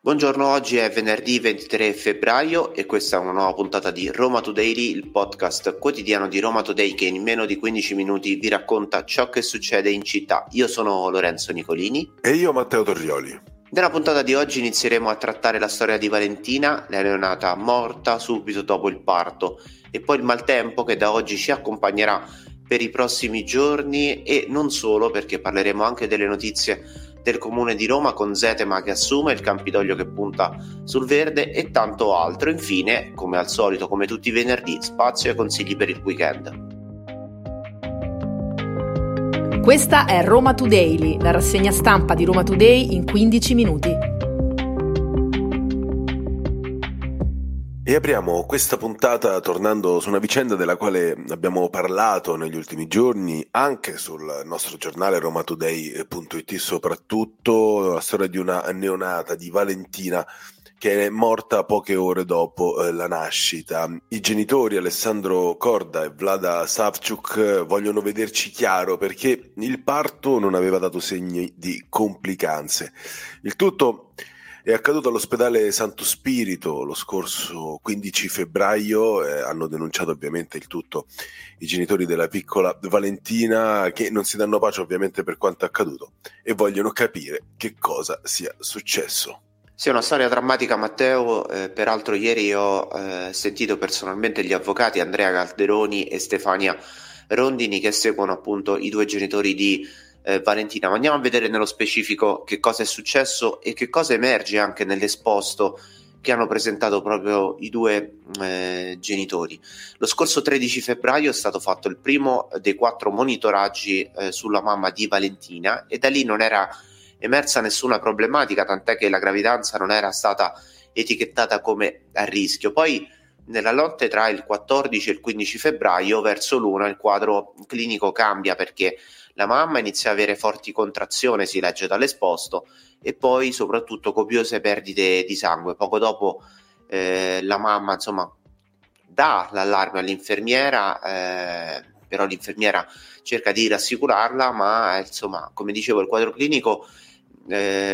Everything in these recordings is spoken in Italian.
Buongiorno, oggi è venerdì 23 febbraio e questa è una nuova puntata di RomaTodaily, il podcast quotidiano di RomaToday che in meno di 15 minuti vi racconta ciò che succede in città. Io sono Lorenzo Nicolini. E io Matteo Torrioli. Nella puntata di oggi inizieremo a trattare la storia di Valentina, la neonata morta subito dopo il parto, e poi il maltempo che da oggi ci accompagnerà per i prossimi giorni e non solo, perché parleremo anche delle notizie del comune di Roma con Zètema che assume, il Campidoglio che punta sul verde e tanto altro. Infine, come al solito, come tutti i venerdì, spazio e consigli per il weekend. Questa è RomaTodaily, la rassegna stampa di RomaToday in 15 minuti. E apriamo questa puntata tornando su una vicenda della quale abbiamo parlato negli ultimi giorni anche sul nostro giornale romatoday.it, soprattutto la storia di una neonata, di Valentina, che è morta poche ore dopo la nascita. I genitori Alessandro Corda e Vlada Savchuk vogliono vederci chiaro perché il parto non aveva dato segni di complicanze. Il tutto è accaduto all'ospedale Santo Spirito lo scorso 15 febbraio, hanno denunciato ovviamente il tutto i genitori della piccola Valentina, che non si danno pace ovviamente per quanto accaduto e vogliono capire che cosa sia successo. Sì, è una storia drammatica, Matteo, peraltro ieri ho sentito personalmente gli avvocati Andrea Calderoni e Stefania Rondini che seguono appunto i due genitori di Valentina, ma andiamo a vedere nello specifico che cosa è successo e che cosa emerge anche nell'esposto che hanno presentato proprio i due genitori. Lo scorso 13 febbraio è stato fatto il primo dei 4 monitoraggi sulla mamma di Valentina e da lì non era emersa nessuna problematica, tant'è che la gravidanza non era stata etichettata come a rischio. Poi nella notte tra il 14 e il 15 febbraio verso l'una il quadro clinico cambia perché la mamma inizia a avere forti contrazioni, si legge dall'esposto, e poi soprattutto copiose perdite di sangue. Poco dopo la mamma insomma dà l'allarme all'infermiera, però l'infermiera cerca di rassicurarla, ma insomma, come dicevo, il quadro clinico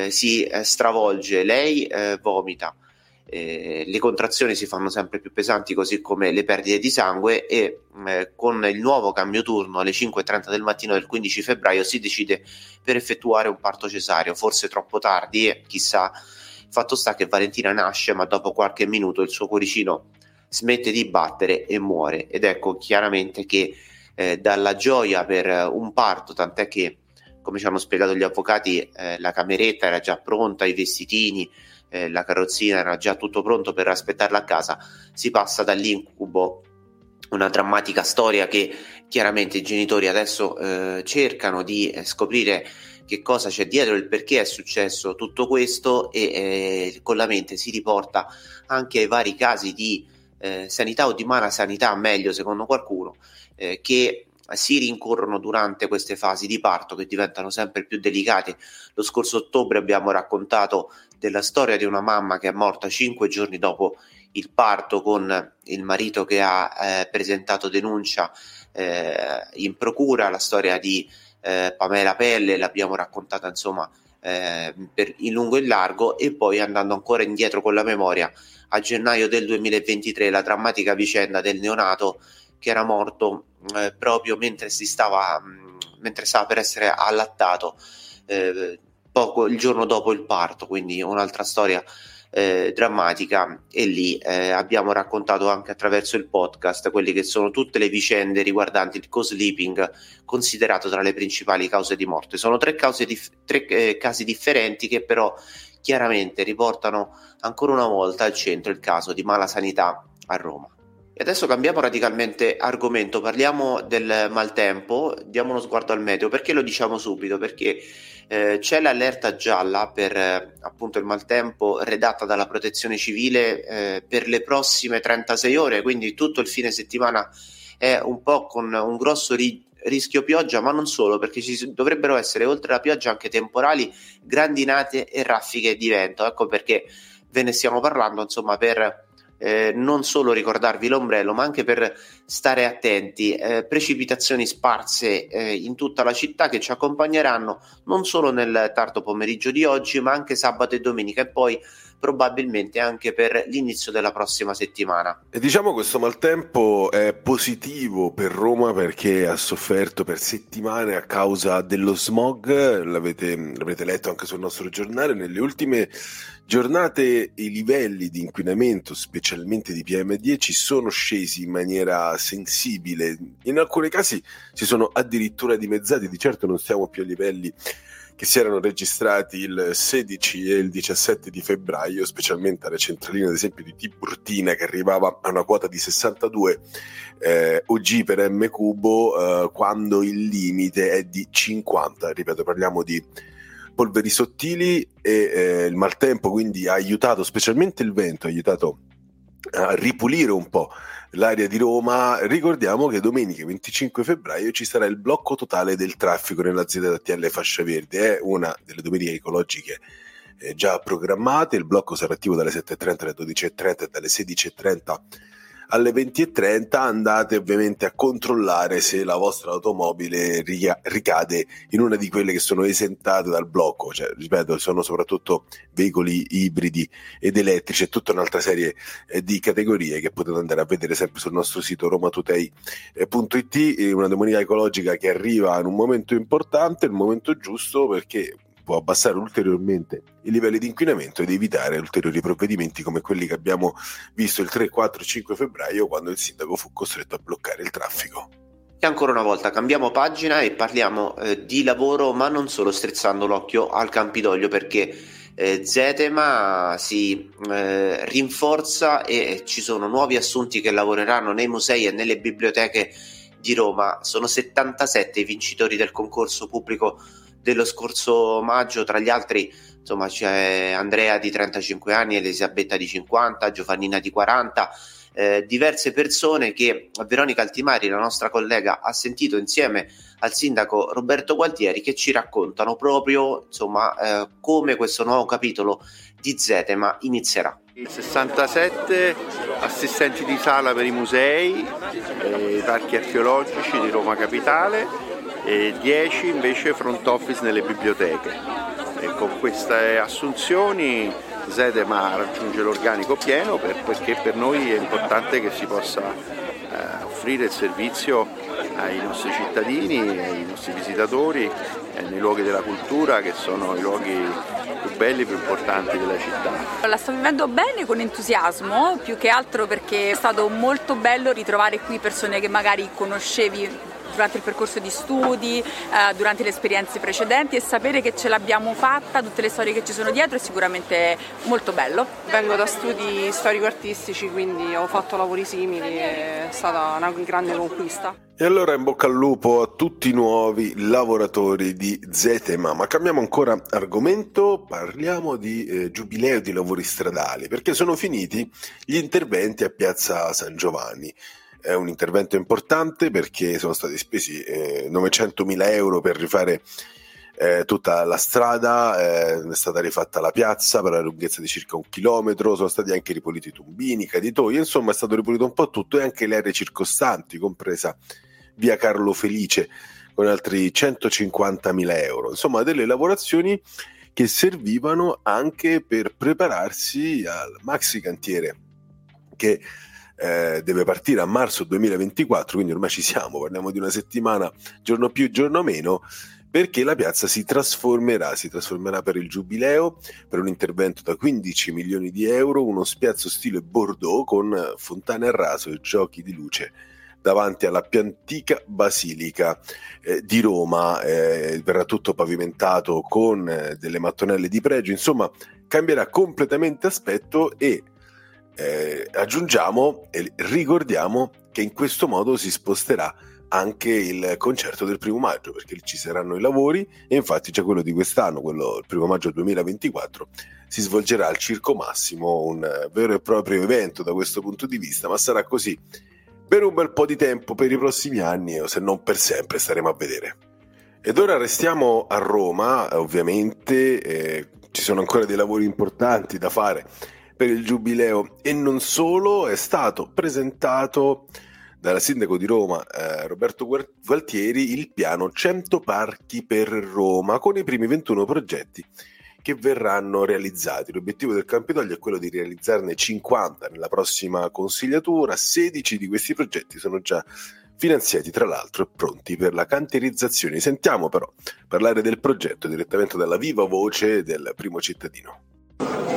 si stravolge, lei vomita, le contrazioni si fanno sempre più pesanti così come le perdite di sangue e con il nuovo cambio turno alle 5.30 del mattino del 15 febbraio si decide per effettuare un parto cesareo, forse troppo tardi e chissà. Fatto sta che Valentina nasce, ma dopo qualche minuto il suo cuoricino smette di battere e muore, ed ecco chiaramente che dalla gioia per un parto, tant'è che come ci hanno spiegato gli avvocati la cameretta era già pronta, i vestitini, la carrozzina era già tutto pronto per aspettarla a casa, si passa dall'incubo, una drammatica storia che chiaramente i genitori adesso cercano di scoprire che cosa c'è dietro, il perché è successo tutto questo, e con la mente si riporta anche ai vari casi di sanità o di mala sanità, meglio secondo qualcuno, che si rincorrono durante queste fasi di parto che diventano sempre più delicate. Lo scorso ottobre abbiamo raccontato della storia di una mamma che è morta 5 giorni dopo il parto con il marito che ha presentato denuncia in procura, la storia di Pamela Pelle l'abbiamo raccontata insomma in lungo e in largo, e poi andando ancora indietro con la memoria a gennaio del 2023 la drammatica vicenda del neonato che era morto proprio mentre stava per essere allattato il giorno dopo il parto, quindi un'altra storia drammatica, e lì abbiamo raccontato anche attraverso il podcast quelle che sono tutte le vicende riguardanti il co-sleeping, considerato tra le principali cause di morte. Sono tre casi differenti che però chiaramente riportano ancora una volta al centro il caso di mala sanità a Roma. E adesso cambiamo radicalmente argomento, parliamo del maltempo, diamo uno sguardo al meteo. Perché lo diciamo subito? Perché c'è l'allerta gialla per appunto il maltempo redatta dalla Protezione Civile per le prossime 36 ore, quindi tutto il fine settimana è un po' con un grosso rischio pioggia, ma non solo, perché ci dovrebbero essere oltre alla pioggia anche temporali, grandinate e raffiche di vento. Ecco perché ve ne stiamo parlando, insomma, per non solo ricordarvi l'ombrello, ma anche per stare attenti. Precipitazioni sparse in tutta la città che ci accompagneranno non solo nel tardo pomeriggio di oggi, ma anche sabato e domenica, e poi probabilmente anche per l'inizio della prossima settimana. E diciamo questo maltempo è positivo per Roma, perché ha sofferto per settimane a causa dello smog. L'avrete letto anche sul nostro giornale. Nelle ultime giornate i livelli di inquinamento, specialmente di PM10, sono scesi in maniera sensibile, in alcuni casi si sono addirittura dimezzati. Di certo non stiamo più a livelli che si erano registrati il 16 e il 17 di febbraio, specialmente alla centralina ad esempio di Tiburtina, che arrivava a una quota di 62 OG per m cubo, quando il limite è di 50. Ripeto, parliamo di polveri sottili e il maltempo quindi ha aiutato, specialmente il vento, ha aiutato a ripulire un po' l'area di Roma. Ricordiamo che domenica 25 febbraio ci sarà il blocco totale del traffico nella ZTL Fascia Verde, è una delle domeniche ecologiche già programmate. Il blocco sarà attivo dalle 7.30 alle 12.30 e dalle 16.30 alle 20.30. andate ovviamente a controllare se la vostra automobile ricade in una di quelle che sono esentate dal blocco, cioè, ripeto, sono soprattutto veicoli ibridi ed elettrici e tutta un'altra serie di categorie che potete andare a vedere sempre sul nostro sito romatodaily.it. Una domenica ecologica che arriva in un momento importante, il momento giusto, perché può abbassare ulteriormente i livelli di inquinamento ed evitare ulteriori provvedimenti come quelli che abbiamo visto il 3, 4, 5 febbraio, quando il sindaco fu costretto a bloccare il traffico. E ancora una volta cambiamo pagina e parliamo di lavoro, ma non solo, strizzando l'occhio al Campidoglio, perché Zètema si rinforza e ci sono nuovi assunti che lavoreranno nei musei e nelle biblioteche di Roma. Sono 77 i vincitori del concorso pubblico dello scorso maggio. Tra gli altri, insomma, c'è Andrea di 35 anni, Elisabetta di 50, Giovannina di 40, diverse persone che Veronica Altimari, la nostra collega, ha sentito insieme al sindaco Roberto Gualtieri, che ci raccontano proprio, insomma, come questo nuovo capitolo di Zètema inizierà. 67 assistenti di sala per i musei e i parchi archeologici di Roma Capitale, e 10 invece front office nelle biblioteche. E con queste assunzioni Zètema raggiunge l'organico pieno, perché per noi è importante che si possa offrire il servizio ai nostri cittadini, ai nostri visitatori, nei luoghi della cultura, che sono i luoghi più belli, più importanti della città. La sto vivendo bene, con entusiasmo, più che altro perché è stato molto bello ritrovare qui persone che magari conoscevi durante il percorso di studi, durante le esperienze precedenti, e sapere che ce l'abbiamo fatta, tutte le storie che ci sono dietro, è sicuramente molto bello. Vengo da studi storico-artistici, quindi ho fatto lavori simili, è stata una grande conquista. E allora in bocca al lupo a tutti i nuovi lavoratori di Zètema. Ma cambiamo ancora argomento, parliamo di giubileo di lavori stradali, perché sono finiti gli interventi a Piazza San Giovanni. È un intervento importante perché sono stati spesi 900.000 euro per rifare tutta la strada, è stata rifatta la piazza per la lunghezza di circa 1 chilometro, sono stati anche ripuliti tombini, caditoie, insomma è stato ripulito un po' tutto, e anche le aree circostanti, compresa via Carlo Felice, con altri 150.000 euro. Insomma, delle lavorazioni che servivano anche per prepararsi al maxi cantiere che deve partire a marzo 2024, quindi ormai ci siamo, parliamo di una settimana, giorno più giorno meno, perché la piazza si trasformerà per il giubileo, per un intervento da 15 milioni di euro, uno spiazzo stile Bordeaux con fontane a raso e giochi di luce davanti alla più antica basilica di Roma. Verrà tutto pavimentato con delle mattonelle di pregio, insomma cambierà completamente aspetto e aggiungiamo e ricordiamo che in questo modo si sposterà anche il concerto del 1° maggio, perché ci saranno i lavori, e infatti c'è quello di quest'anno, quello il 1° maggio 2024, si svolgerà al Circo Massimo, un vero e proprio evento da questo punto di vista, ma sarà così per un bel po' di tempo, per i prossimi anni, o se non per sempre, staremo a vedere. Ed ora restiamo a Roma, ovviamente, ci sono ancora dei lavori importanti da fare per il Giubileo, e non solo. È stato presentato dalla sindaco di Roma, Roberto Gualtieri, il piano 100 parchi per Roma, con i primi 21 progetti che verranno realizzati. L'obiettivo del Campidoglio è quello di realizzarne 50 nella prossima consigliatura. 16 di questi progetti sono già finanziati, tra l'altro, e pronti per la cantierizzazione. Sentiamo però parlare del progetto direttamente dalla viva voce del primo cittadino.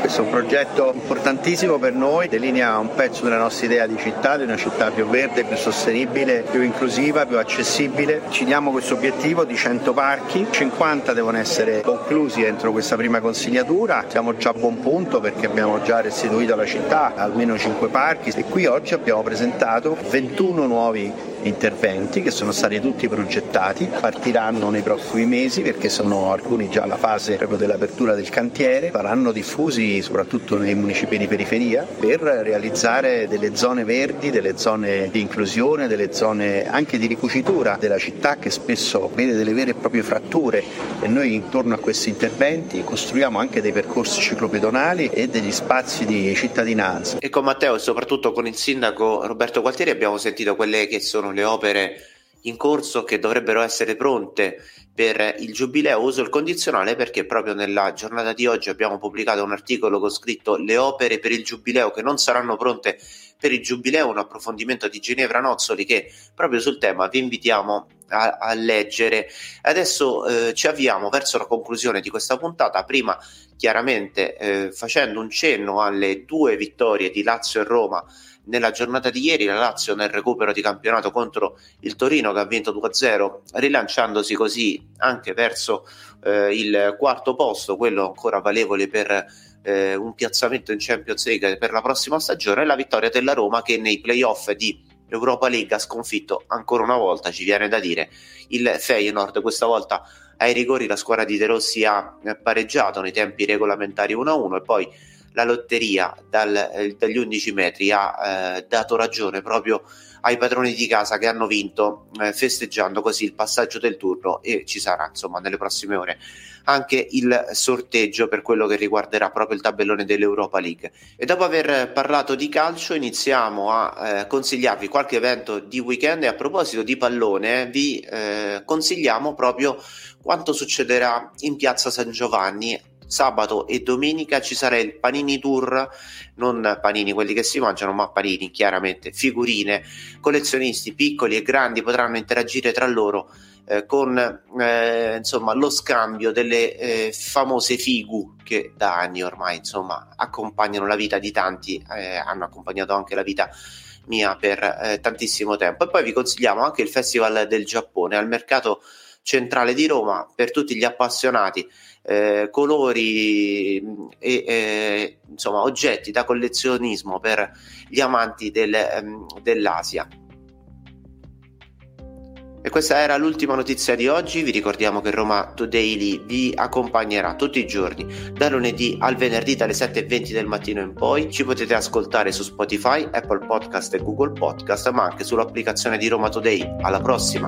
Questo è un progetto importantissimo per noi, delinea un pezzo della nostra idea di città, di una città più verde, più sostenibile, più inclusiva, più accessibile. Ci diamo questo obiettivo di 100 parchi, 50 devono essere conclusi entro questa prima consigliatura. Siamo già a buon punto perché abbiamo già restituito alla città almeno 5 parchi, e qui oggi abbiamo presentato 21 nuovi interventi che sono stati tutti progettati, partiranno nei prossimi mesi perché sono alcuni già alla fase proprio dell'apertura del cantiere, saranno diffusi soprattutto nei municipi di periferia per realizzare delle zone verdi, delle zone di inclusione, delle zone anche di ricucitura della città che spesso vede delle vere e proprie fratture, e noi intorno a questi interventi costruiamo anche dei percorsi ciclopedonali e degli spazi di cittadinanza. E con Matteo e soprattutto con il sindaco Roberto Gualtieri abbiamo sentito quelle che sono le opere in corso che dovrebbero essere pronte per il Giubileo. Uso il condizionale perché proprio nella giornata di oggi abbiamo pubblicato un articolo con scritto "Le opere per il Giubileo che non saranno pronte per il Giubileo", un approfondimento di Ginevra Nozzoli che proprio sul tema vi invitiamo a leggere. Adesso ci avviamo verso la conclusione di questa puntata, prima chiaramente facendo un cenno alle 2 vittorie di Lazio e Roma nella giornata di ieri. La Lazio nel recupero di campionato contro il Torino che ha vinto 2-0, rilanciandosi così anche verso il 4° posto, quello ancora valevole per un piazzamento in Champions League per la prossima stagione, e la vittoria della Roma che nei play-off di Europa League ha sconfitto ancora una volta, ci viene da dire, il Feyenoord. Questa volta ai rigori la squadra di De Rossi ha pareggiato nei tempi regolamentari 1-1, e poi la lotteria dagli 11 metri ha dato ragione proprio ai padroni di casa che hanno vinto, festeggiando così il passaggio del turno, e ci sarà insomma nelle prossime ore anche il sorteggio per quello che riguarderà proprio il tabellone dell'Europa League. E dopo aver parlato di calcio iniziamo a consigliarvi qualche evento di weekend, e a proposito di pallone vi consigliamo proprio quanto succederà in Piazza San Giovanni. Sabato e domenica ci sarà il Panini Tour, non panini quelli che si mangiano, ma panini chiaramente, figurine. Collezionisti piccoli e grandi potranno interagire tra loro con insomma lo scambio delle famose figu che da anni ormai insomma accompagnano la vita di tanti, hanno accompagnato anche la vita mia per tantissimo tempo. E poi vi consigliamo anche il Festival del Giappone al Mercato Centrale di Roma per tutti gli appassionati, colori e insomma oggetti da collezionismo per gli amanti dell'Asia. E questa era l'ultima notizia di oggi. Vi ricordiamo che RomaTodaily vi accompagnerà tutti i giorni, da lunedì al venerdì dalle 7:20 del mattino in poi. Ci potete ascoltare su Spotify, Apple Podcast e Google Podcast, ma anche sull'applicazione di RomaToday. Alla prossima!